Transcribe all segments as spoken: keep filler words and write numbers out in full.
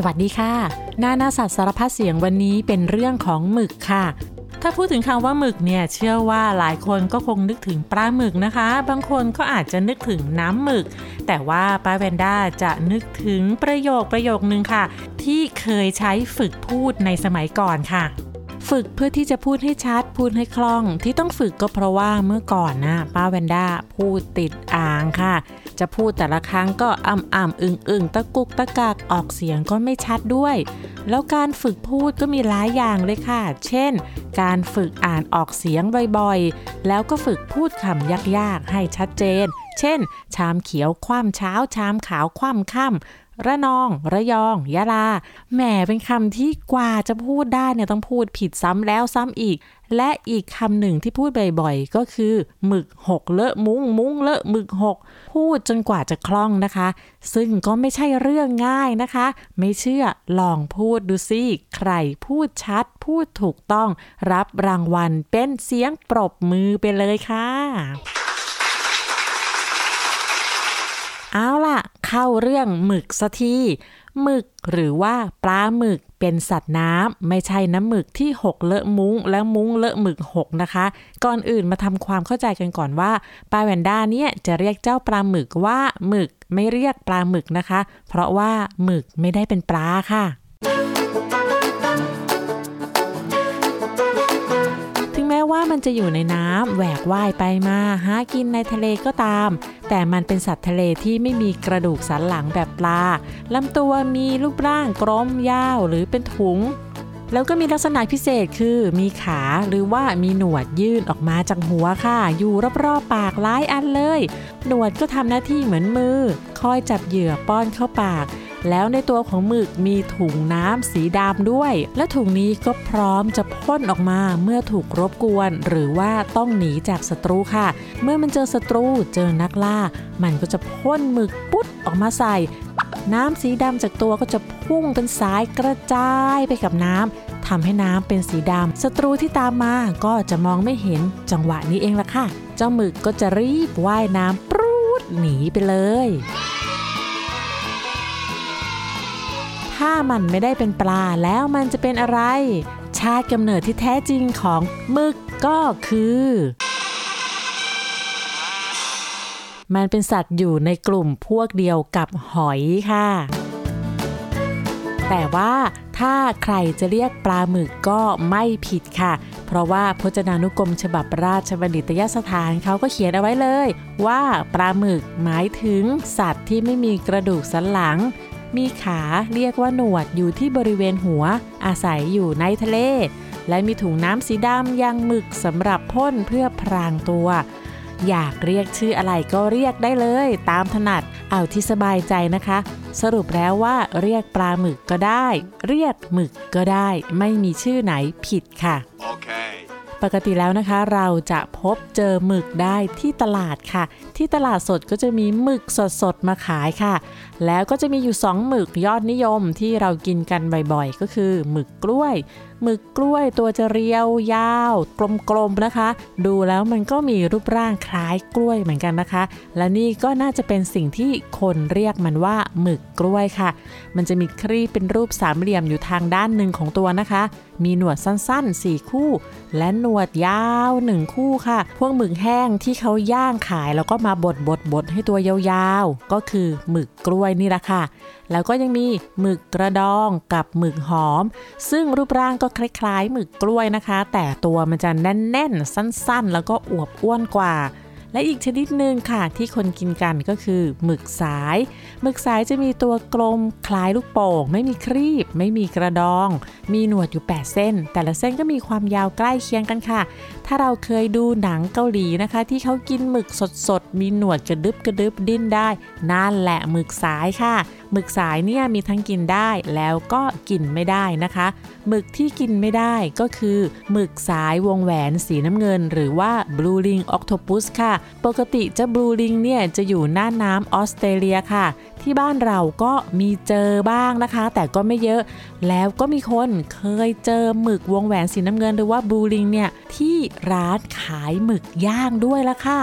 สวัสดีค่ะนานาสัตว์สารพัดเสียงวันนี้เป็นเรื่องของหมึกค่ะถ้าพูดถึงคำว่าหมึกเนี่ยเชื่อว่าหลายคนก็คงนึกถึงปลาหมึกนะคะบางคนก็อาจจะนึกถึงน้ำหมึกแต่ว่าป้าแวนด้าจะนึกถึงประโยคประโยคนึงค่ะที่เคยใช้ฝึกพูดในสมัยก่อนค่ะฝึกเพื่อที่จะพูดให้ชัดพูดให้คล่องที่ต้องฝึกก็เพราะว่าเมื่อก่อนนะป้าแวนด้าพูดติดอ่างค่ะจะพูดแต่ละครั้งก็อ่ำอ่ำอึ่งอึ่งตะกุกตะกักออกเสียงก็ไม่ชัดด้วยแล้วการฝึกพูดก็มีหลายอย่างเลยค่ะเช่นการฝึกอ่านออกเสียงบ่อยๆแล้วก็ฝึกพูดคำยากๆให้ชัดเจนเช่นชามเขียวคว่ำเช้าชามขาวคว่ำค่ำระนองระยองยะลาแหมเป็นคำที่กว่าจะพูดได้เนี่ยต้องพูดผิดซ้ำแล้วซ้ำอีกและอีกคำหนึ่งที่พูดบ่อยๆก็คือหมึกหกเลอะมุ้งมุ้งเลอะหมึกหกพูดจนกว่าจะคล่องนะคะซึ่งก็ไม่ใช่เรื่องง่ายนะคะไม่เชื่อลองพูดดูสิใครพูดชัดพูดถูกต้องรับรางวัลเป็นเสียงปรบมือไปเลยค่ะเอาล่ะเข้าเรื่องหมึกสักทีหมึกหรือว่าปลาหมึกเป็นสัตว์น้ำไม่ใช่น้ำหมึกที่หกเลอะมุ้งและมุ้งเลอะหมึกหกนะคะก่อนอื่นมาทำความเข้าใจกันก่อนว่าป้าแวนด้าเนี่ยจะเรียกเจ้าปลาหมึกว่าหมึกไม่เรียกปลาหมึกนะคะเพราะว่าหมึกไม่ได้เป็นปลาค่ะว่ามันจะอยู่ในน้ำแหวกว่ายไปมาหากินในทะเลก็ตามแต่มันเป็นสัตว์ทะเลที่ไม่มีกระดูกสันหลังแบบปลาลำตัวมีรูปร่างกลมยาวหรือเป็นถุงแล้วก็มีลักษณะพิเศษคือมีขาหรือว่ามีหนวดยื่นออกมาจากหัวค่ะอยู่รอบๆปากหลายอันเลยหนวดก็ทำหน้าที่เหมือนมือคอยจับเหยื่อป้อนเข้าปากแล้วในตัวของหมึกมีถุงน้ำสีดำด้วยและถุงนี้ก็พร้อมจะพ่นออกมาเมื่อถูกรบกวนหรือว่าต้องหนีจากศัตรูค่ะเมื่อมันเจอศัตรูเจอนักล่ามันก็จะพ่นหมึกปุ๊ดออกมาใส่น้ำสีดำจากตัวก็จะพุ่งเป็นสายกระจายไปกับน้ำทำให้น้ำเป็นสีดำศัตรูที่ตามมาก็จะมองไม่เห็นจังหวะนี้เองล่ะค่ะเจ้าหมึกก็จะรีบว่ายน้ำปรู๊ดหนีไปเลยถ้ามันไม่ได้เป็นปลาแล้วมันจะเป็นอะไรชาติกำเนิดที่แท้จริงของหมึกก็คือมันเป็นสัตว์อยู่ในกลุ่มพวกเดียวกับหอยค่ะแต่ว่าถ้าใครจะเรียกปลาหมึกก็ไม่ผิดค่ะเพราะว่าพจนานุกรมฉบับราชบัณฑิตยสถานเขาก็เขียนเอาไว้เลยว่าปลาหมึกหมายถึงสัตว์ที่ไม่มีกระดูกสันหลังมีขาเรียกว่าหนวดอยู่ที่บริเวณหัวอาศัยอยู่ในทะเลและมีถุงน้ำสีดำยังหมึกสำหรับพ่นเพื่อพรางตัวอยากเรียกชื่ออะไรก็เรียกได้เลยตามถนัดเอาที่สบายใจนะคะสรุปแล้วว่าเรียกปลาหมึกก็ได้เรียกหมึกก็ได้ไม่มีชื่อไหนผิดค่ะ okay. ปกติแล้วนะคะเราจะพบเจอหมึกได้ที่ตลาดค่ะที่ตลาดสดก็จะมีหมึกสดๆมาขายค่ะแล้วก็จะมีอยู่สองหมึกยอดนิยมที่เรากินกันบ่อยๆก็คือหมึกกล้วยหมึกกล้วยตัวจะเรียวยาวกลมๆนะคะดูแล้วมันก็มีรูปร่างคล้ายกล้วยเหมือนกันนะคะและนี่ก็น่าจะเป็นสิ่งที่คนเรียกมันว่าหมึกกล้วยค่ะมันจะมีครีบเป็นรูปสามเหลี่ยมอยู่ทางด้านหนึ่งของตัวนะคะมีหนวดสั้นๆสี่คู่และหนวดยาวหนึ่งคู่ค่ะพวกหมึกแห้งที่เขาย่างขายแล้วก็มาบดๆๆให้ตัวยาวๆก็คือหมึกกล้วยนี่แหละค่ะแล้วก็ยังมีหมึกกระดองกับหมึกหอมซึ่งรูปร่างก็คล้ายๆหมึกกล้วยนะคะแต่ตัวมันจะแน่นๆสั้นๆแล้วก็อวบอ้วนกว่าและอีกชนิดหนึ่งค่ะที่คนกินกันก็คือหมึกสายหมึกสายจะมีตัวกลมคล้ายลูกโป่งไม่มีครีบไม่มีกระดองมีหนวดอยู่แปดเส้นแต่ละเส้นก็มีความยาวใกล้เคียงกันค่ะถ้าเราเคยดูหนังเกาหลีนะคะที่เขากินหมึกสดๆมีหนวดกระดึบกระดึบดิ้นได้นั่นแหละหมึกสายค่ะหมึกสายเนี่ยมีทั้งกินได้แล้วก็กินไม่ได้นะคะหมึกที่กินไม่ได้ก็คือหมึกสายวงแหวนสีน้ำเงินหรือว่า Blue Ring Octopus ค่ะปกติเจ้า Blue Ring เนี่ยจะอยู่หน้าน้ำออสเตรเลียค่ะ ที่บ้านเราก็มีเจอบ้างนะคะแต่ก็ไม่เยอะแล้วก็มีคนเคยเจอหมึกวงแหวนสีน้ำเงินหรือว่าบูริงเนี่ยที่ร้านขายหมึกย่างด้วยละค่ะ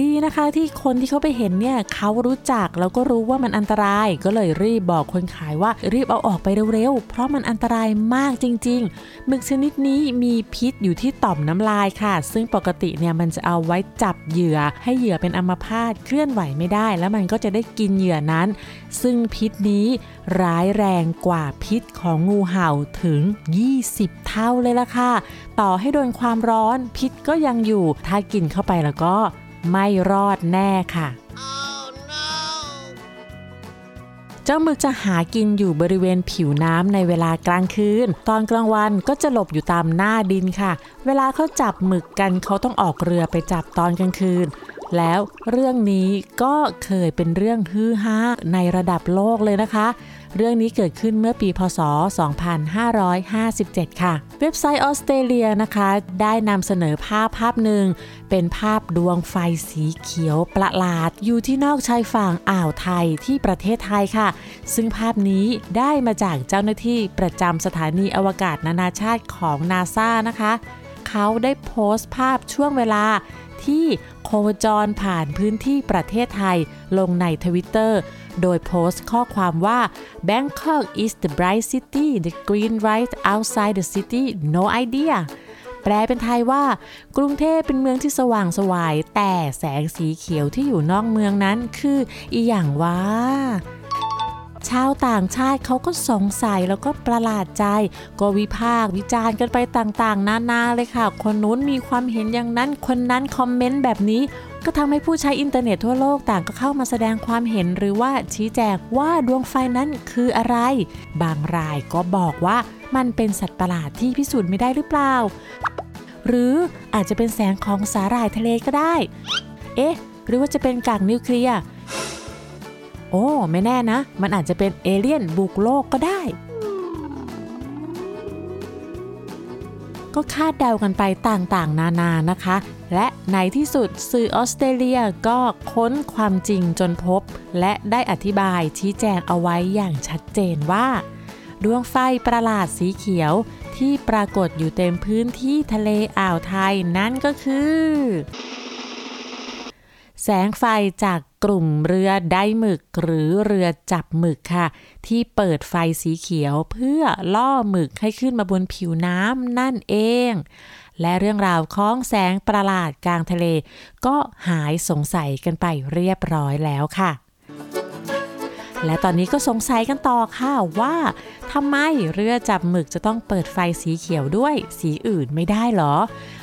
ดีนะคะที่คนที่เขาไปเห็นเนี่ยเขารู้จักแล้วก็รู้ว่ามันอันตรายก็เลยรีบบอกคนขายว่ารีบเอาออกไปเร็วๆเพราะมันอันตรายมากจริงๆหมึกชนิดนี้มีพิษอยู่ที่ต่อมน้ำลายค่ะซึ่งปกติเนี่ยมันจะเอาไว้จับเหยื่อให้เหยื่อเป็นอัมพาตเคลื่อนไหวไม่ได้แล้วมันก็จะได้กินเหยื่อนั้นซึ่งพิษนี้ร้ายแรงกว่าพิษของงูเห่าถึงยี่สิบเท่าเลยล่ะค่ะต่อให้โดนความร้อนพิษก็ยังอยู่ถ้ากินเข้าไปแล้วก็ไม่รอดแน่ค่ะ oh, no. เจ้าหมึกจะหากินอยู่บริเวณผิวน้ำในเวลากลางคืนตอนกลางวันก็จะหลบอยู่ตามหน้าดินค่ะเวลาเขาจับหมึกกันเขาต้องออกเรือไปจับตอนกลางคืนแล้วเรื่องนี้ก็เคยเป็นเรื่องฮือฮาในระดับโลกเลยนะคะเรื่องนี้เกิดขึ้นเมื่อปีพ.ศ. สองพันห้าร้อยห้าสิบเจ็ดค่ะเว็บไซต์ออสเตรเลียนะคะได้นำเสนอภาพภาพหนึ่งเป็นภาพดวงไฟสีเขียวประหลาดอยู่ที่นอกชายฝั่งอ่าวไทยที่ประเทศไทยค่ะซึ่งภาพนี้ได้มาจากเจ้าหน้าที่ประจำสถานีอวกาศนานาชาติของนาซานะคะเขาได้โพสต์ภาพช่วงเวลาที่โคจรผ่านพื้นที่ประเทศไทยลงใน Twitter โดยโพสต์ข้อความว่า Bangkok is the bright city the green light outside the city no idea แปลเป็นไทยว่ากรุงเทพเป็นเมืองที่สว่างสวายแต่แสงสีเขียวที่อยู่นอกเมืองนั้นคืออีหยังวะชาวต่างชาติเขาก็สงสัยแล้วก็ประหลาดใจก็วิพากษ์วิจารณ์กันไปต่างๆนานาเลยค่ะคนนู้นมีความเห็นอย่างนั้นคนนั้นคอมเมนต์แบบนี้ก็ทำให้ผู้ใช้อินเทอร์เน็ตทั่วโลกต่างก็เข้ามาแสดงความเห็นหรือว่าชี้แจงว่าดวงไฟนั้นคืออะไรบางรายก็บอกว่ามันเป็นสัตว์ประหลาดที่พิสูจน์ไม่ได้หรือเปล่าหรืออาจจะเป็นแสงของสาหร่ายทะเลก็ได้เอ๊ะหรือว่าจะเป็นกากนิวเคลียร์โอ้ไม่แน่นะมันอาจจะเป็นเอเลี่ยนบุกโลกก็ได้ก็คาดเดากันไปต่างๆนานานะคะและในที่สุดสื่อออสเตรเลียก็ค้นความจริงจนพบและได้อธิบายชี้แจงเอาไว้อย่างชัดเจนว่าดวงไฟประหลาดสีเขียวที่ปรากฏอยู่เต็มพื้นที่ทะเลอ่าวไทยนั่นก็คือแสงไฟจากกลุ่มเรือไดหมึกหรือเรือจับหมึกค่ะที่เปิดไฟสีเขียวเพื่อล่อหมึกให้ขึ้นมาบนผิวน้ำนั่นเองและเรื่องราวของแสงประหลาดกลางทะเลก็หายสงสัยกันไปเรียบร้อยแล้วค่ะและตอนนี้ก็สงสัยกันต่อค่ะว่าทำไมเรือจับหมึกจะต้องเปิดไฟสีเขียวด้วยสีอื่นไม่ได้หรอ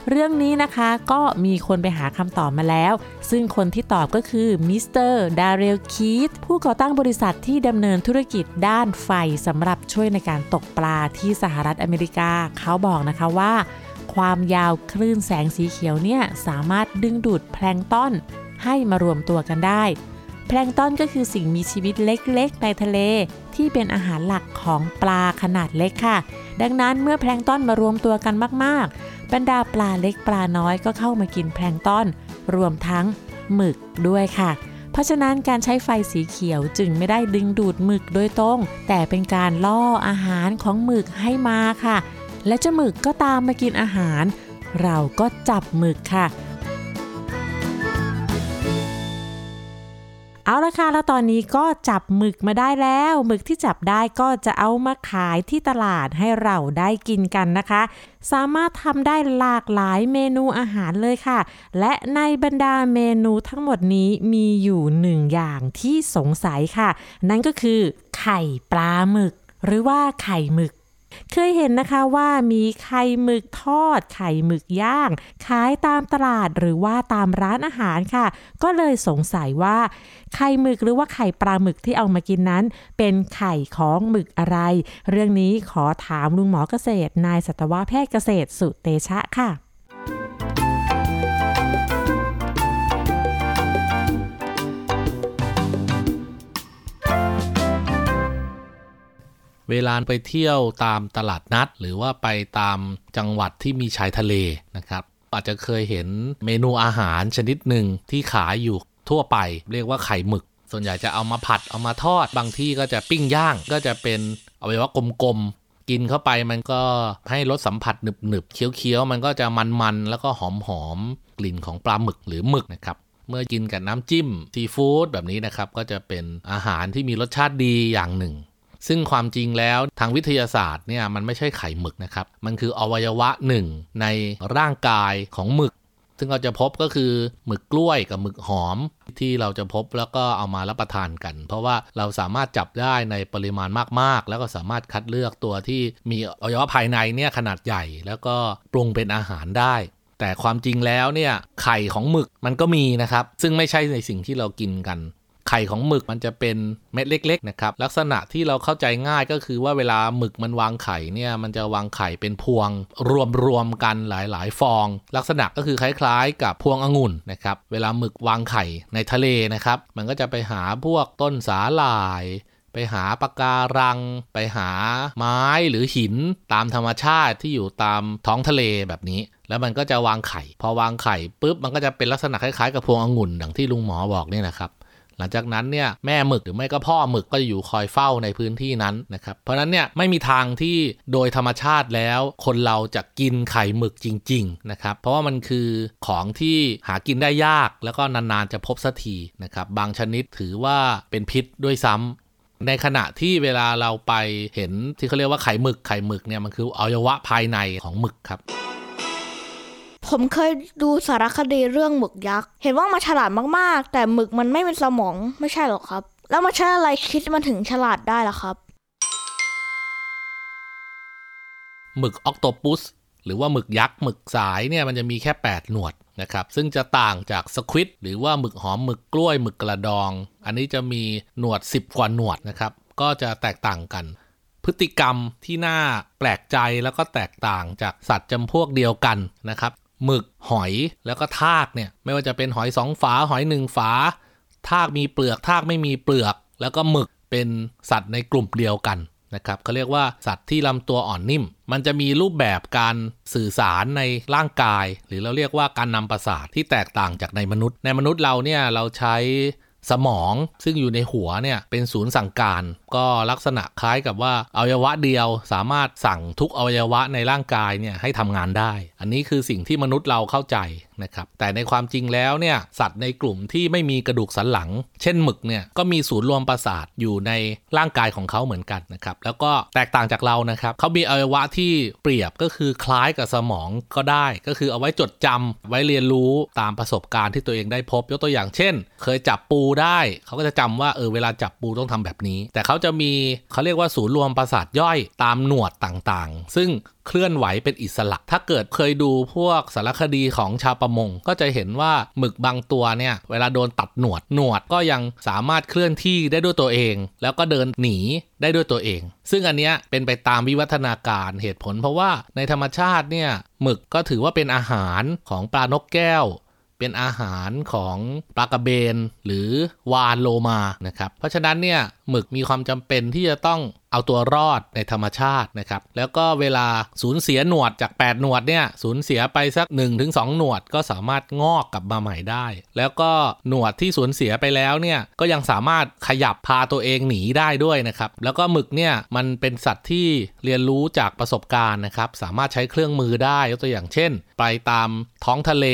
เรื่องนี้นะคะก็มีคนไปหาคำตอบมาแล้วซึ่งคนที่ตอบก็คือมิสเตอร์ดาเรลคีธผู้ก่อตั้งบริษัทที่ดำเนินธุรกิจด้านไฟสำหรับช่วยในการตกปลาที่สหรัฐอเมริกาเขาบอกนะคะว่าความยาวคลื่นแสงสีเขียวเนี่ยสามารถดึงดูดแพลงก์ตอนให้มารวมตัวกันได้แพลงก์ตอนก็คือสิ่งมีชีวิตเล็กๆในทะเลที่เป็นอาหารหลักของปลาขนาดเล็กค่ะดังนั้นเมื่อแพลงก์ตอนมารวมตัวกันมากๆบรรดาปลาเล็กปลาน้อยก็เข้ามากินแพลงก์ตอนรวมทั้งหมึกด้วยค่ะเพราะฉะนั้นการใช้ไฟสีเขียวจึงไม่ได้ดึงดูดหมึกโดยตรงแต่เป็นการล่ออาหารของหมึกให้มาค่ะและเจ้าหมึกก็ตามมากินอาหารเราก็จับหมึกค่ะเอาละค่ะแล้วตอนนี้ก็จับหมึกมาได้แล้วหมึกที่จับได้ก็จะเอามาขายที่ตลาดให้เราได้กินกันนะคะสามารถทำได้หลากหลายเมนูอาหารเลยค่ะและในบรรดาเมนูทั้งหมดนี้มีอยู่หนึ่งอย่างที่สงสัยค่ะนั่นก็คือไข่ปลาหมึกหรือว่าไข่หมึกเคยเห็นนะคะว่ามีไข่หมึกทอดไข่หมึกย่างขายตามตลาดหรือว่าตามร้านอาหารค่ะก็เลยสงสัยว่าไข่หมึกหรือว่าไข่ปลาหมึกที่เอามากินนั้นเป็นไข่ของหมึกอะไรเรื่องนี้ขอถามลุงหมอเกษตรนายสัตวแพทย์เกษตรสุเตชะค่ะเวลาไปเที่ยวตามตลาดนัดหรือว่าไปตามจังหวัดที่มีชายทะเลนะครับอาจจะเคยเห็นเมนูอาหารชนิดหนึ่งที่ขายอยู่ทั่วไปเรียกว่าไข่หมึก ส่วนใหญ่จะเอามาผัดเอามาทอดบางที่ก็จะปิ้งย่างก็จะเป็นอวัยวะกลมๆกินเข้าไปมันก็ให้รสสัมผัสหนึบๆเคี้ยวๆมันก็จะมันๆแล้วก็หอมๆกลิ่นของปลาหมึกหรือหมึกนะครับเมื่อกินกับน้ำจิ้มซีฟู้ดแบบนี้นะครับก็จะเป็นอาหารที่มีรสชาติดีอย่างหนึ่งซึ่งความจริงแล้วทางวิทยาศาสตร์เนี่ยมันไม่ใช่ไข่หมึกนะครับมันคืออวัยวะหนึ่งในร่างกายของหมึกซึ่งเราจะพบก็คือหมึกกล้วยกับหมึกหอมที่เราจะพบแล้วก็เอามารับประทานกันเพราะว่าเราสามารถจับได้ในปริมาณมากๆแล้วก็สามารถคัดเลือกตัวที่มีอวัยวะภายในเนี่ยขนาดใหญ่แล้วก็ปรุงเป็นอาหารได้แต่ความจริงแล้วเนี่ยไข่ของหมึกมันก็มีนะครับซึ่งไม่ใช่ในสิ่งที่เรากินกันไข่ของหมึกมันจะเป็นเม็ดเล็กๆนะครับลักษณะที่เราเข้าใจง่ายก็คือว่าเวลาหมึกมันวางไข่เนี่ยมันจะวางไข่เป็นพวงรวมๆกันหลายๆฟองลักษณะก็คือคล้ายๆกับพวงองุ่นนะครับเวลาหมึกวางไข่ในทะเลนะครับมันก็จะไปหาพวกต้นสาหร่ายไปหาปะการังไปหาไม้หรือหินตามธรรมชาติที่อยู่ตามท้องทะเลแบบนี้แล้วมันก็จะวางไข่พอวางไข่ปุ๊บมันก็จะเป็นลักษณะคล้ายๆกับพวงองุ่นดังที่ลุงหมอบอกนี่นะครับหลังจากนั้นเนี่ยแม่หมึกหรือไม่ก็พ่อหมึกก็จะอยู่คอยเฝ้าในพื้นที่นั้นนะครับเพราะนั้นเนี่ยไม่มีทางที่โดยธรรมชาติแล้วคนเราจะกินไข่หมึกจริงๆนะครับเพราะว่ามันคือของที่หากินได้ยากแล้วก็นานๆจะพบสักทีนะครับบางชนิดถือว่าเป็นพิษด้วยซ้ำในขณะที่เวลาเราไปเห็นที่เขาเรียกว่าไข่หมึกไข่หมึกเนี่ยมันคืออวัยวะภายในของหมึกครับผมเคยดูสารคดีเรื่องหมึกยักษ์เห็นว่ามันฉลาดมากๆแต่หมึกมันไม่มีสมองไม่ใช่หรอครับแล้วมันใช้อะไรคิดมันถึงฉลาดได้ล่ะครับหมึกออคโตปัสหรือว่าหมึกยักษ์หมึกสายเนี่ยมันจะมีแค่แปดหนวดนะครับซึ่งจะต่างจากสควิดหรือว่าหมึกหอมหมึกกล้วยหมึกกระดองอันนี้จะมีหนวดสิบกว่าหนวดนะครับก็จะแตกต่างกันพฤติกรรมที่น่าแปลกใจแล้วก็แตกต่างจากสัตว์จำพวกเดียวกันนะครับหมึกหอยแล้วก็ทากเนี่ยไม่ว่าจะเป็นหอยสองฝาหอยหนึ่งฝาทากมีเปลือกทากไม่มีเปลือกแล้วก็หมึกเป็นสัตว์ในกลุ่มเดียวกันนะครับเขาเรียกว่าสัตว์ที่ลำตัวอ่อนนิ่มมันจะมีรูปแบบการสื่อสารในร่างกายหรือเราเรียกว่าการนำประสาทที่แตกต่างจากในมนุษย์ในมนุษย์เราเนี่ยเราใช้สมองซึ่งอยู่ในหัวเนี่ยเป็นศูนย์สั่งการก็ลักษณะคล้ายกับว่าอวัยวะเดียวสามารถสั่งทุกอวัยวะในร่างกายเนี่ยให้ทำงานได้อันนี้คือสิ่งที่มนุษย์เราเข้าใจนะครับแต่ในความจริงแล้วเนี่ยสัตว์ในกลุ่มที่ไม่มีกระดูกสันหลังเช่นหมึกเนี่ยก็มีศูนย์รวมประสาทอยู่ในร่างกายของเขาเหมือนกันนะครับแล้วก็แตกต่างจากเรานะครับเขามีอวัยวะที่เปรียบก็คือคล้ายกับสมองก็ได้ก็คือเอาไว้จดจำไว้เรียนรู้ตามประสบการณ์ที่ตัวเองได้พบยกตัวอย่างเช่นเคยจับปูได้เขาก็จะจำว่าเออเวลาจับปูต้องทำแบบนี้แต่เขาจะมีเขาเรียกว่าศูนย์รวมประสาทย่อยตามหนวดต่างๆซึ่งเคลื่อนไหวเป็นอิสระถ้าเกิดเคยดูพวกสารคดีของชาวประมงก็จะเห็นว่าหมึกบางตัวเนี่ยเวลาโดนตัดหนวดหนวดก็ยังสามารถเคลื่อนที่ได้ด้วยตัวเองแล้วก็เดินหนีได้ด้วยตัวเองซึ่งอันเนี้ยเป็นไปตามวิวัฒนาการเหตุผลเพราะว่าในธรรมชาติเนี่ยหมึกก็ถือว่าเป็นอาหารของปลานกแก้วเป็นอาหารของปลากระเบนหรือวาฬโลมานะครับเพราะฉะนั้นเนี่ยหมึกมีความจำเป็นที่จะต้องเอาตัวรอดในธรรมชาตินะครับแล้วก็เวลาสูญเสียหนวดจากแปดหนวดเนี่ยสูญเสียไปสัก หนึ่งถึงสอง หนวดก็สามารถงอกกลับมาใหม่ได้แล้วก็หนวดที่สูญเสียไปแล้วเนี่ยก็ยังสามารถขยับพาตัวเองหนีได้ด้วยนะครับแล้วก็หมึกเนี่ยมันเป็นสัตว์ที่เรียนรู้จากประสบการณ์นะครับสามารถใช้เครื่องมือได้ยกตัวอย่างเช่นไปตามท้องทะเล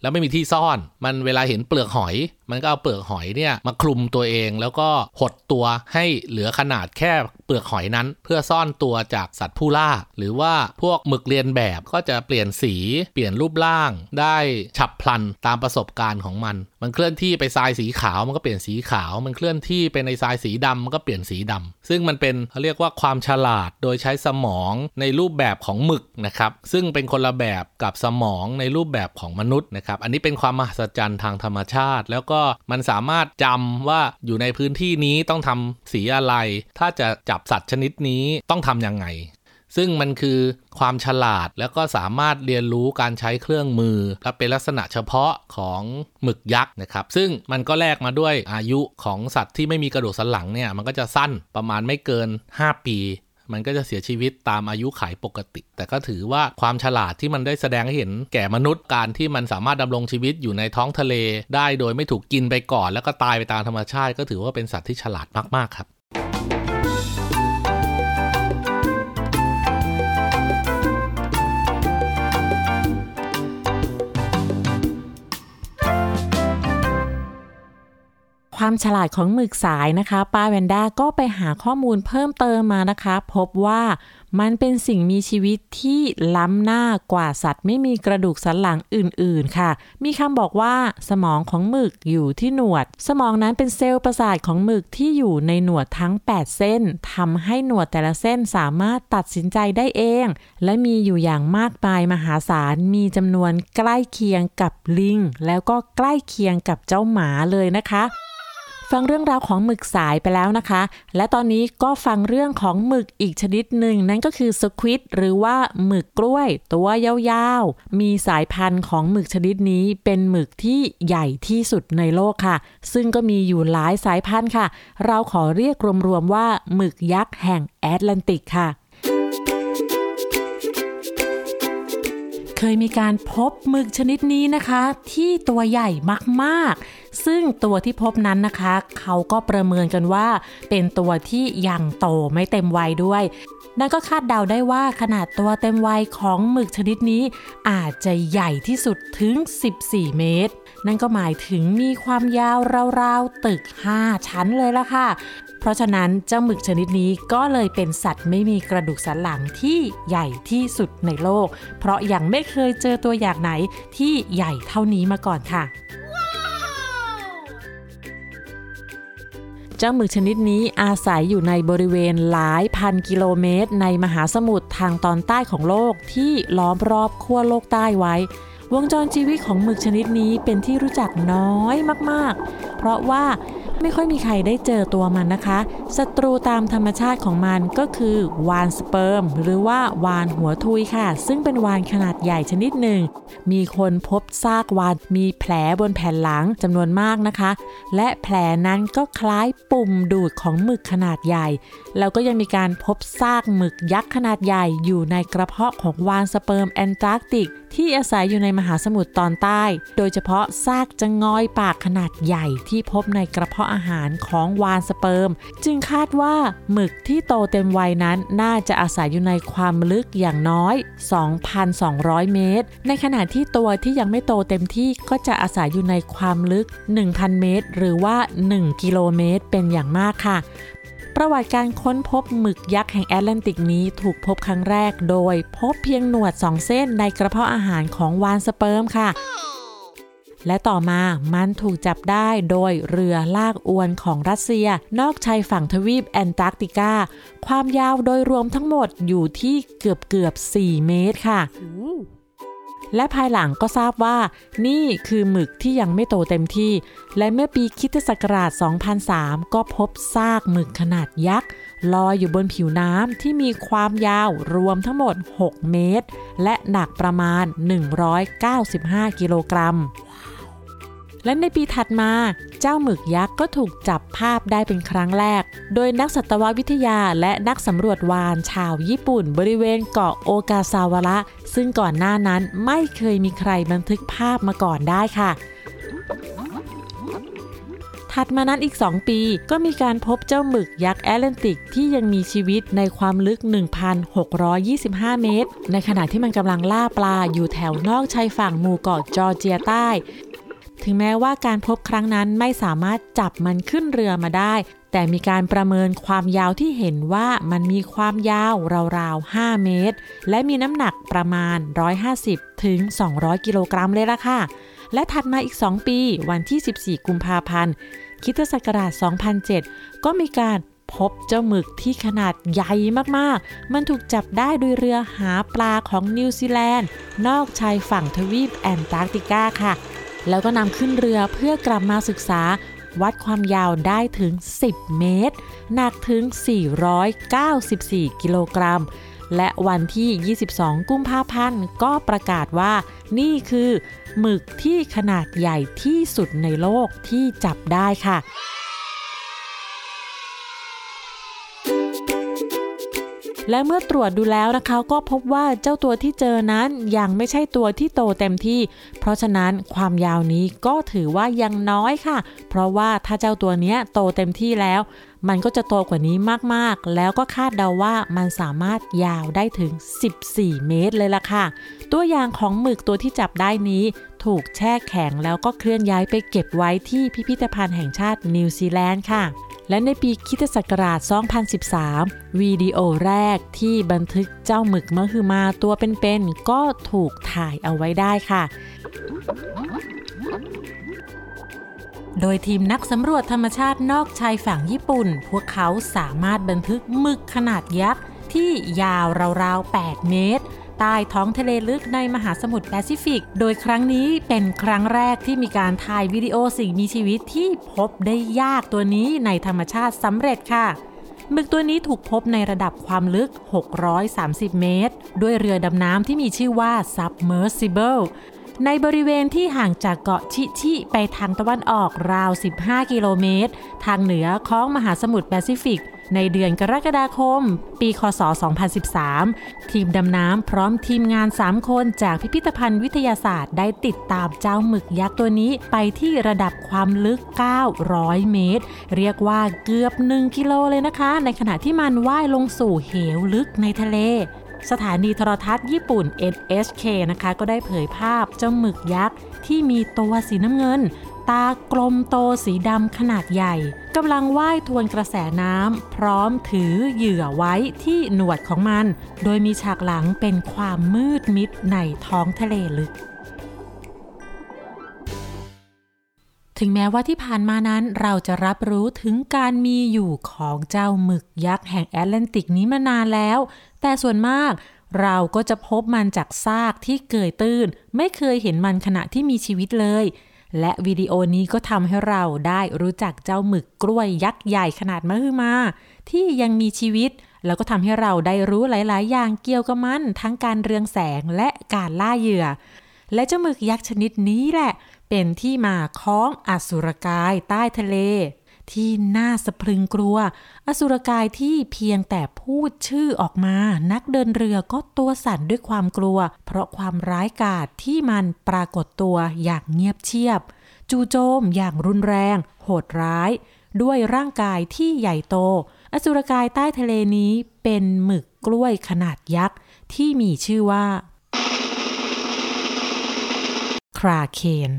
แล้วไม่มีที่ซ่อนมันเวลาเห็นเปลือกหอยมันก็เอาเปลือกหอยเนี่ยมาคลุมตัวเองแล้วก็หดตัวให้เหลือขนาดแค่เปลือกหอยนั้นเพื่อซ่อนตัวจากสัตว์ผู้ล่าหรือว่าพวกหมึกเรียนแบบก็จะเปลี่ยนสีเปลี่ยนรูปร่างได้ฉับพลันตามประสบการณ์ของมันมันเคลื่อนที่ไปทรายสีขาวมันก็เปลี่ยนสีขาวมันเคลื่อนที่ไปในทรายสีดำมันก็เปลี่ยนสีดำซึ่งมันเป็นเขาเรียกว่าความฉลาดโดยใช้สมองในรูปแบบของหมึกนะครับซึ่งเป็นคนละแบบกับสมองในรูปแบบของมนุษย์นะครับอันนี้เป็นความมหัศจรรย์ทางธรรมชาติแล้วก็มันสามารถจำว่าอยู่ในพื้นที่นี้ต้องทำสีอะไรถ้าจะจับสัตว์ชนิดนี้ต้องทำยังไงซึ่งมันคือความฉลาดแล้วก็สามารถเรียนรู้การใช้เครื่องมือและเป็นลักษณะเฉพาะของหมึกยักษ์นะครับซึ่งมันก็แลกมาด้วยอายุของสัตว์ที่ไม่มีกระดูกสันหลังเนี่ยมันก็จะสั้นประมาณไม่เกินห้าปี มันก็จะเสียชีวิตตามอายุขัยปกติแต่ก็ถือว่าความฉลาดที่มันได้แสดงให้เห็นแก่มนุษย์การที่มันสามารถดำรงชีวิตอยู่ในท้องทะเลได้โดยไม่ถูกกินไปก่อนแล้วก็ตายไปตามธรรมชาติก็ถือว่าเป็นสัตว์ที่ฉลาดมากๆครับความฉลาดของหมึกสายนะคะป้าแวนด้าก็ไปหาข้อมูลเพิ่มเติมมานะคะพบว่ามันเป็นสิ่งมีชีวิตที่ล้ำหน้ากว่าสัตว์ไม่มีกระดูกสันหลังอื่นๆค่ะมีคำบอกว่าสมองของหมึกอยู่ที่หนวดสมองนั้นเป็นเซลล์ประสาทของหมึกที่อยู่ในหนวดทั้งแปดเส้นทำให้หนวดแต่ละเส้นสามารถตัดสินใจได้เองและมีอยู่อย่างมากมายมหาศาลมีจำนวนใกล้เคียงกับลิงแล้วก็ใกล้เคียงกับเจ้าหมาเลยนะคะฟังเรื่องราวของหมึกสายไปแล้วนะคะและตอนนี้ก็ฟังเรื่องของหมึกอีกชนิดหนึ่งนั่นก็คือสควิดหรือว่าหมึกกล้วยตัวยาวๆมีสายพันธุ์ของหมึกชนิดนี้เป็นหมึกที่ใหญ่ที่สุดในโลกค่ะซึ่งก็มีอยู่หลายสายพันธุ์ค่ะเราขอเรียกรวมๆว่าหมึกยักษ์แห่งแอตแลนติกค่ะเคยมีการพบหมึกชนิดนี้นะคะที่ตัวใหญ่มากๆซึ่งตัวที่พบนั้นนะคะเขาก็ประเมินกันว่าเป็นตัวที่ยังโตไม่เต็มวัยด้วยนั่นก็คาดเดาได้ว่าขนาดตัวเต็มวัยของหมึกชนิดนี้อาจจะใหญ่ที่สุดถึงสิบสี่เมตรนั่นก็หมายถึงมีความยาวราวๆตึกห้าชั้นเลยล่ะค่ะเพราะฉะนั้นเจ้าหมึกชนิดนี้ก็เลยเป็นสัตว์ไม่มีกระดูกสันหลังที่ใหญ่ที่สุดในโลกเพราะยังไม่เคยเจอตัวอย่างไหนที่ใหญ่เท่านี้มาก่อนค่ะเจ้าหมึกชนิดนี้อาศัยอยู่ในบริเวณหลายพันกิโลเมตรในมหาสมุทรทางตอนใต้ของโลกที่ล้อมรอบขั้วโลกใต้ไว้วงจรชีวิตของหมึกชนิดนี้เป็นที่รู้จักน้อยมากๆเพราะว่าไม่ค่อยมีใครได้เจอตัวมันนะคะศัตรูตามธรรมชาติของมันก็คือวาฬสเปิร์มหรือว่าวาฬหัวทุยค่ะซึ่งเป็นวาฬขนาดใหญ่ชนิดหนึ่งมีคนพบซากวาฬมีแผลบนแผ่นหลังจำนวนมากนะคะและแผลนั้นก็คล้ายปุ่มดูดของหมึกขนาดใหญ่แล้วก็ยังมีการพบซากหมึกยักษ์ขนาดใหญ่อยู่ในกระเพาะของวาฬสเปิร์มแอนตาร์กติกที่อาศัยอยู่ในมหาสมุทรตอนใต้โดยเฉพาะซากจะงอยปากขนาดใหญ่ที่พบในกระเพาะอาหารของวาฬสเปิร์มจึงคาดว่าหมึกที่โตเต็มวัยนั้นน่าจะอาศัยอยู่ในความลึกอย่างน้อย สองพันสองร้อย เมตรในขณะที่ตัวที่ยังไม่โตเต็มที่ก็จะอาศัยอยู่ในความลึก หนึ่งพัน เมตรหรือว่าหนึ่งกิโลเมตรเป็นอย่างมากค่ะประวัติการค้นพบหมึกยักษ์แห่งแอตแลนติกนี้ถูกพบครั้งแรกโดยพบเพียงหนวดสองเส้นในกระเพาะอาหารของวาฬสเปิร์มค่ะและต่อมามันถูกจับได้โดยเรือลากอวนของรัสเซียนอกชายฝั่งทวีปแอนตาร์กติกาความยาวโดยรวมทั้งหมดอยู่ที่เกือบๆสี่เมตรค่ะและภายหลังก็ทราบว่านี่คือหมึกที่ยังไม่โตเต็มที่และเมื่อปีคริสตศักราช สองพันสาม ก็พบซากหมึกขนาดยักษ์ลอยอยู่บนผิวน้ำที่มีความยาวรวมทั้งหมดหกเมตรและหนักประมาณหนึ่งร้อยเก้าสิบห้ากิโลกรัมและในปีถัดมาเจ้าหมึกยักษ์ก็ถูกจับภาพได้เป็นครั้งแรกโดยนักสัตววิทยาและนักสำรวจวาฬชาวญี่ปุ่นบริเวณเกาะโอกาซาวาระซึ่งก่อนหน้านั้นไม่เคยมีใครบันทึกภาพมาก่อนได้ค่ะถัดมานั้นอีกสองปีก็มีการพบเจ้าหมึกยักษ์แอตแลนติกที่ยังมีชีวิตในความลึก หนึ่งพันหกร้อยยี่สิบห้า เมตรในขณะที่มันกำลังล่าปลาอยู่แถวนอกชายฝั่งหมู่เกาะจอร์เจียใต้ถึงแม้ว่าการพบครั้งนั้นไม่สามารถจับมันขึ้นเรือมาได้แต่มีการประเมินความยาวที่เห็นว่ามันมีความยาวราวๆห้าเมตรและมีน้ำหนักประมาณหนึ่งร้อยห้าสิบถึงสองร้อยกิโลกรัมเลยล่ะค่ะและถัดมาอีกสองปีวันที่สิบสี่กุมภาพันธ์คริสตศักราชสองพันเจ็ดก็มีการพบเจ้าหมึกที่ขนาดใหญ่มากๆมันถูกจับได้โดยเรือหาปลาของนิวซีแลนด์นอกชายฝั่งทวีปแอนตาร์กติกาค่ะแล้วก็นำขึ้นเรือเพื่อกลับมาศึกษาวัดความยาวได้ถึงสิบเมตรหนักถึงสี่ร้อยเก้าสิบสี่กิโลกรัมและวันที่ยี่สิบสองกุมภาพันธ์ก็ประกาศว่านี่คือหมึกที่ขนาดใหญ่ที่สุดในโลกที่จับได้ค่ะ และเมื่อตรวจดูแล้วนะคะก็พบว่าเจ้าตัวที่เจอนั้นยังไม่ใช่ตัวที่โตเต็มที่เพราะฉะนั้นความยาวนี้ก็ถือว่ายังน้อยค่ะเพราะว่าถ้าเจ้าตัวเนี้ยโตเต็มที่แล้วมันก็จะโตกว่านี้มากๆแล้วก็คาดเดาว่ามันสามารถยาวได้ถึงสิบสี่เมตรเลยล่ะค่ะตัวอย่างของหมึกตัวที่จับได้นี้ถูกแช่แข็งแล้วก็เคลื่อนย้ายไปเก็บไว้ที่พิพิธภัณฑ์แห่งชาตินิวซีแลนด์ค่ะและในปีคริสตศักราชสองพันสิบสามวิดีโอแรกที่บันทึกเจ้าหมึกมหึมาตัวเป็นๆก็ถูกถ่ายเอาไว้ได้ค่ะโดยทีมนักสำรวจธรรมชาตินอกชายฝั่งญี่ปุ่นพวกเขาสามารถบันทึกหมึกขนาดยักษ์ที่ยาวราวๆแปดเมตรใต้ท้องทะเลลึกในมหาสมุทรแปซิฟิกโดยครั้งนี้เป็นครั้งแรกที่มีการถ่ายวิดีโอสิ่งมีชีวิตที่พบได้ยากตัวนี้ในธรรมชาติสำเร็จค่ะหมึกตัวนี้ถูกพบในระดับความลึกหกร้อยสามสิบเมตรด้วยเรือดำน้ำที่มีชื่อว่า Submersible ในบริเวณที่ห่างจากเกาะชิชิไปทางตะวันออกราวสิบห้ากิโลเมตรทางเหนือของมหาสมุทรแปซิฟิกในเดือนกรกฎาคมปีคศสองพันสิบสามทีมดำน้ำพร้อมทีมงานสามคนจากพิพิธภัณฑ์วิทยาศาสตร์ได้ติดตามเจ้าหมึกยักษ์ตัวนี้ไปที่ระดับความลึกเก้าร้อยเมตรเรียกว่าเกือบหนึ่งกิโลเลยนะคะในขณะที่มันว่ายลงสู่เหวลึกในทะเลสถานีโทรทัศน์ญี่ปุ่น เอ็น เอช เค นะคะก็ได้เผยภาพเจ้าหมึกยักษ์ที่มีตัวสีน้ำเงินตากลมโตสีดำขนาดใหญ่กำลังว่ายทวนกระแสน้ำพร้อมถือเหยื่อไว้ที่หนวดของมันโดยมีฉากหลังเป็นความมืดมิดในท้องทะเลลึกถึงแม้ว่าที่ผ่านมานั้นเราจะรับรู้ถึงการมีอยู่ของเจ้าหมึกยักษ์แห่งแอตแลนติกนี้มานานแล้วแต่ส่วนมากเราก็จะพบมันจากซากที่เกยตื้นไม่เคยเห็นมันขณะที่มีชีวิตเลยและวิดีโอนี้ก็ทำให้เราได้รู้จักเจ้าหมึกกล้วยยักษ์ใหญ่ขนาดมหึมาที่ยังมีชีวิตแล้วก็ทำให้เราได้รู้หลายๆอย่างเกี่ยวกับมันทั้งการเรืองแสงและการล่าเหยื่อและเจ้าหมึกยักษ์ชนิดนี้แหละเป็นที่มาของอสุรกายใต้ทะเลที่น่าสะพรึงกลัวอสุรกายที่เพียงแต่พูดชื่อออกมานักเดินเรือก็ตัวสั่นด้วยความกลัวเพราะความร้ายกาจที่มันปรากฏตัวอย่างเงียบเชียบจู่โจมอย่างรุนแรงโหดร้ายด้วยร่างกายที่ใหญ่โตอสุรกายใต้ทะเลนี้เป็นหมึกกล้วยขนาดยักษ์ที่มีชื่อว่าคราเคน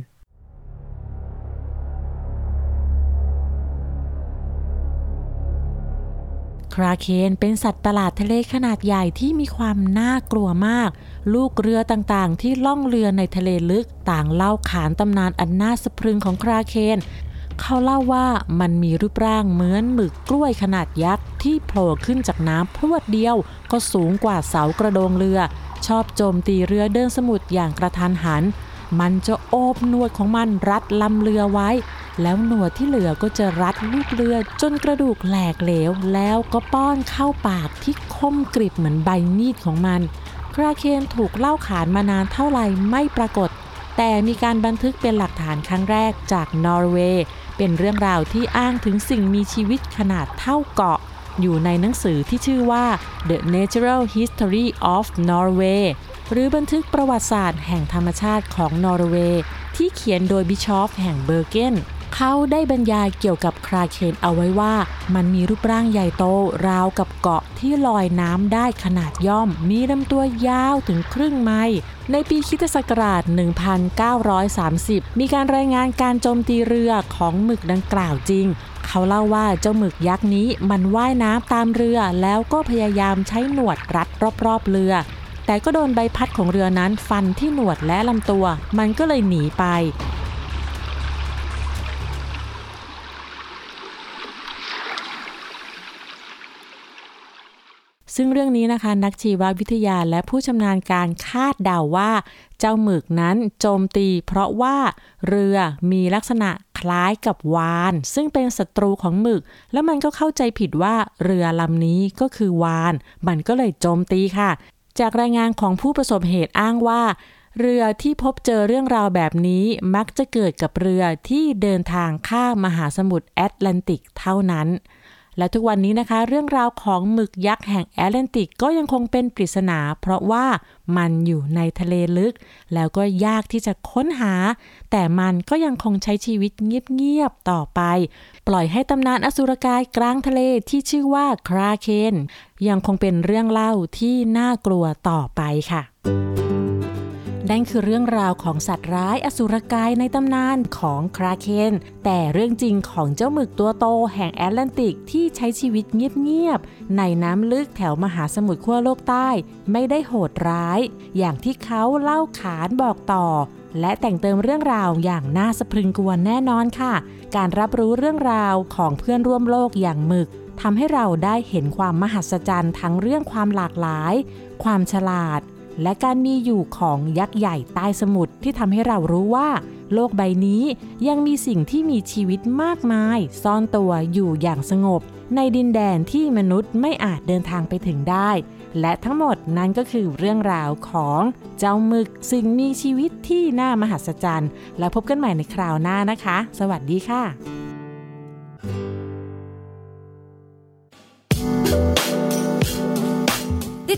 คราเคนเป็นสัตว์ประหลาดทะเลขนาดใหญ่ที่มีความน่ากลัวมากลูกเรือต่างๆที่ล่องเรือในทะเลลึกต่างเล่าขานตำนานอันน่าสะพรึงของคราเคนเขาเล่าว่ามันมีรูปร่างเหมือนหมึกกล้วยขนาดยักษ์ที่โผล่ขึ้นจากน้ำพรวดเดียวก็สูงกว่าเสากระโดงเรือชอบโจมตีเรือเดินสมุทรอย่างกระทันหันมันจะโอบหนวดของมันรัดลำเรือไว้แล้วหนวดที่เหลือก็จะรัดลูกเรือจนกระดูกแหลกเหลวแล้วก็ป้อนเข้าปากที่คมกริบเหมือนใบมีดของมันคราเคนถูกเล่าขานมานานเท่าไหร่ไม่ปรากฏแต่มีการบันทึกเป็นหลักฐานครั้งแรกจากนอร์เวย์เป็นเรื่องราวที่อ้างถึงสิ่งมีชีวิตขนาดเท่าเกาะอยู่ในหนังสือที่ชื่อว่า The Natural History of Norway หรือบันทึกประวัติศาสตร์แห่งธรรมชาติของนอร์เวย์ที่เขียนโดยบิชอฟแห่งเบอร์เกนเขาได้บรรยายเกี่ยวกับคราเคนเอาไว้ว่ามันมีรูปร่างใหญ่โตราวกับเกาะที่ลอยน้ำได้ขนาดย่อมมีลำตัวยาวถึงครึ่งไมล์ในปีคริสตศักราชหนึ่งพันเก้าร้อยสามสิบมีการรายงานการโจมตีเรือของหมึกดังกล่าวจริงเขาเล่าว่าเจ้าหมึกยักษ์นี้มันว่ายน้ำตามเรือแล้วก็พยายามใช้หนวดรัดรอบๆเรือแต่ก็โดนใบพัดของเรือนั้นฟันที่หนวดและลำตัวมันก็เลยหนีไปซึ่งเรื่องนี้นะคะนักชีววิทยาและผู้ชำนาญการคาดเดาว่าเจ้าหมึกนั้นโจมตีเพราะว่าเรือมีลักษณะคล้ายกับวาฬซึ่งเป็นศัตรูของหมึกแล้วมันก็เข้าใจผิดว่าเรือลำนี้ก็คือวาฬมันก็เลยโจมตีค่ะจากรายงานของผู้ประสบเหตุอ้างว่าเรือที่พบเจอเรื่องราวแบบนี้มักจะเกิดกับเรือที่เดินทางข้ามมหาสมุทรแอตแลนติกเท่านั้น และทุกวันนี้นะคะเรื่องราวของหมึกยักษ์แห่งแอตแลนติกก็ยังคงเป็นปริศนาเพราะว่ามันอยู่ในทะเลลึกแล้วก็ยากที่จะค้นหาแต่มันก็ยังคงใช้ชีวิตเงียบๆต่อไปปล่อยให้ตำนานอสุรกายกลางทะเลที่ชื่อว่าคราเคนยังคงเป็นเรื่องเล่าที่น่ากลัวต่อไปค่ะนั่นคือเรื่องราวของสัตว์ร้ายอสุรกายในตำนานของคราเคนแต่เรื่องจริงของเจ้าหมึกตัวโตแห่งแอตแลนติกที่ใช้ชีวิตเงียบๆในน้ำลึกแถวมหาสมุทรขั้วโลกใต้ไม่ได้โหดร้ายอย่างที่เขาเล่าขานบอกต่อและแต่งเติมเรื่องราวอย่างน่าสะพรึงกลัวแน่นอนค่ะการรับรู้เรื่องราวของเพื่อนร่วมโลกอย่างหมึกทำให้เราได้เห็นความมหัศจรรย์ทั้งเรื่องความหลากหลายความฉลาดและการมีอยู่ของยักษ์ใหญ่ใต้สมุทรที่ทำให้เรารู้ว่าโลกใบนี้ยังมีสิ่งที่มีชีวิตมากมายซ่อนตัวอยู่อย่างสงบในดินแดนที่มนุษย์ไม่อาจเดินทางไปถึงได้และทั้งหมดนั้นก็คือเรื่องราวของเจ้าหมึกสิ่งมีชีวิตที่น่ามหัศจรรย์และพบกันใหม่ในคราวหน้านะคะสวัสดีค่ะติ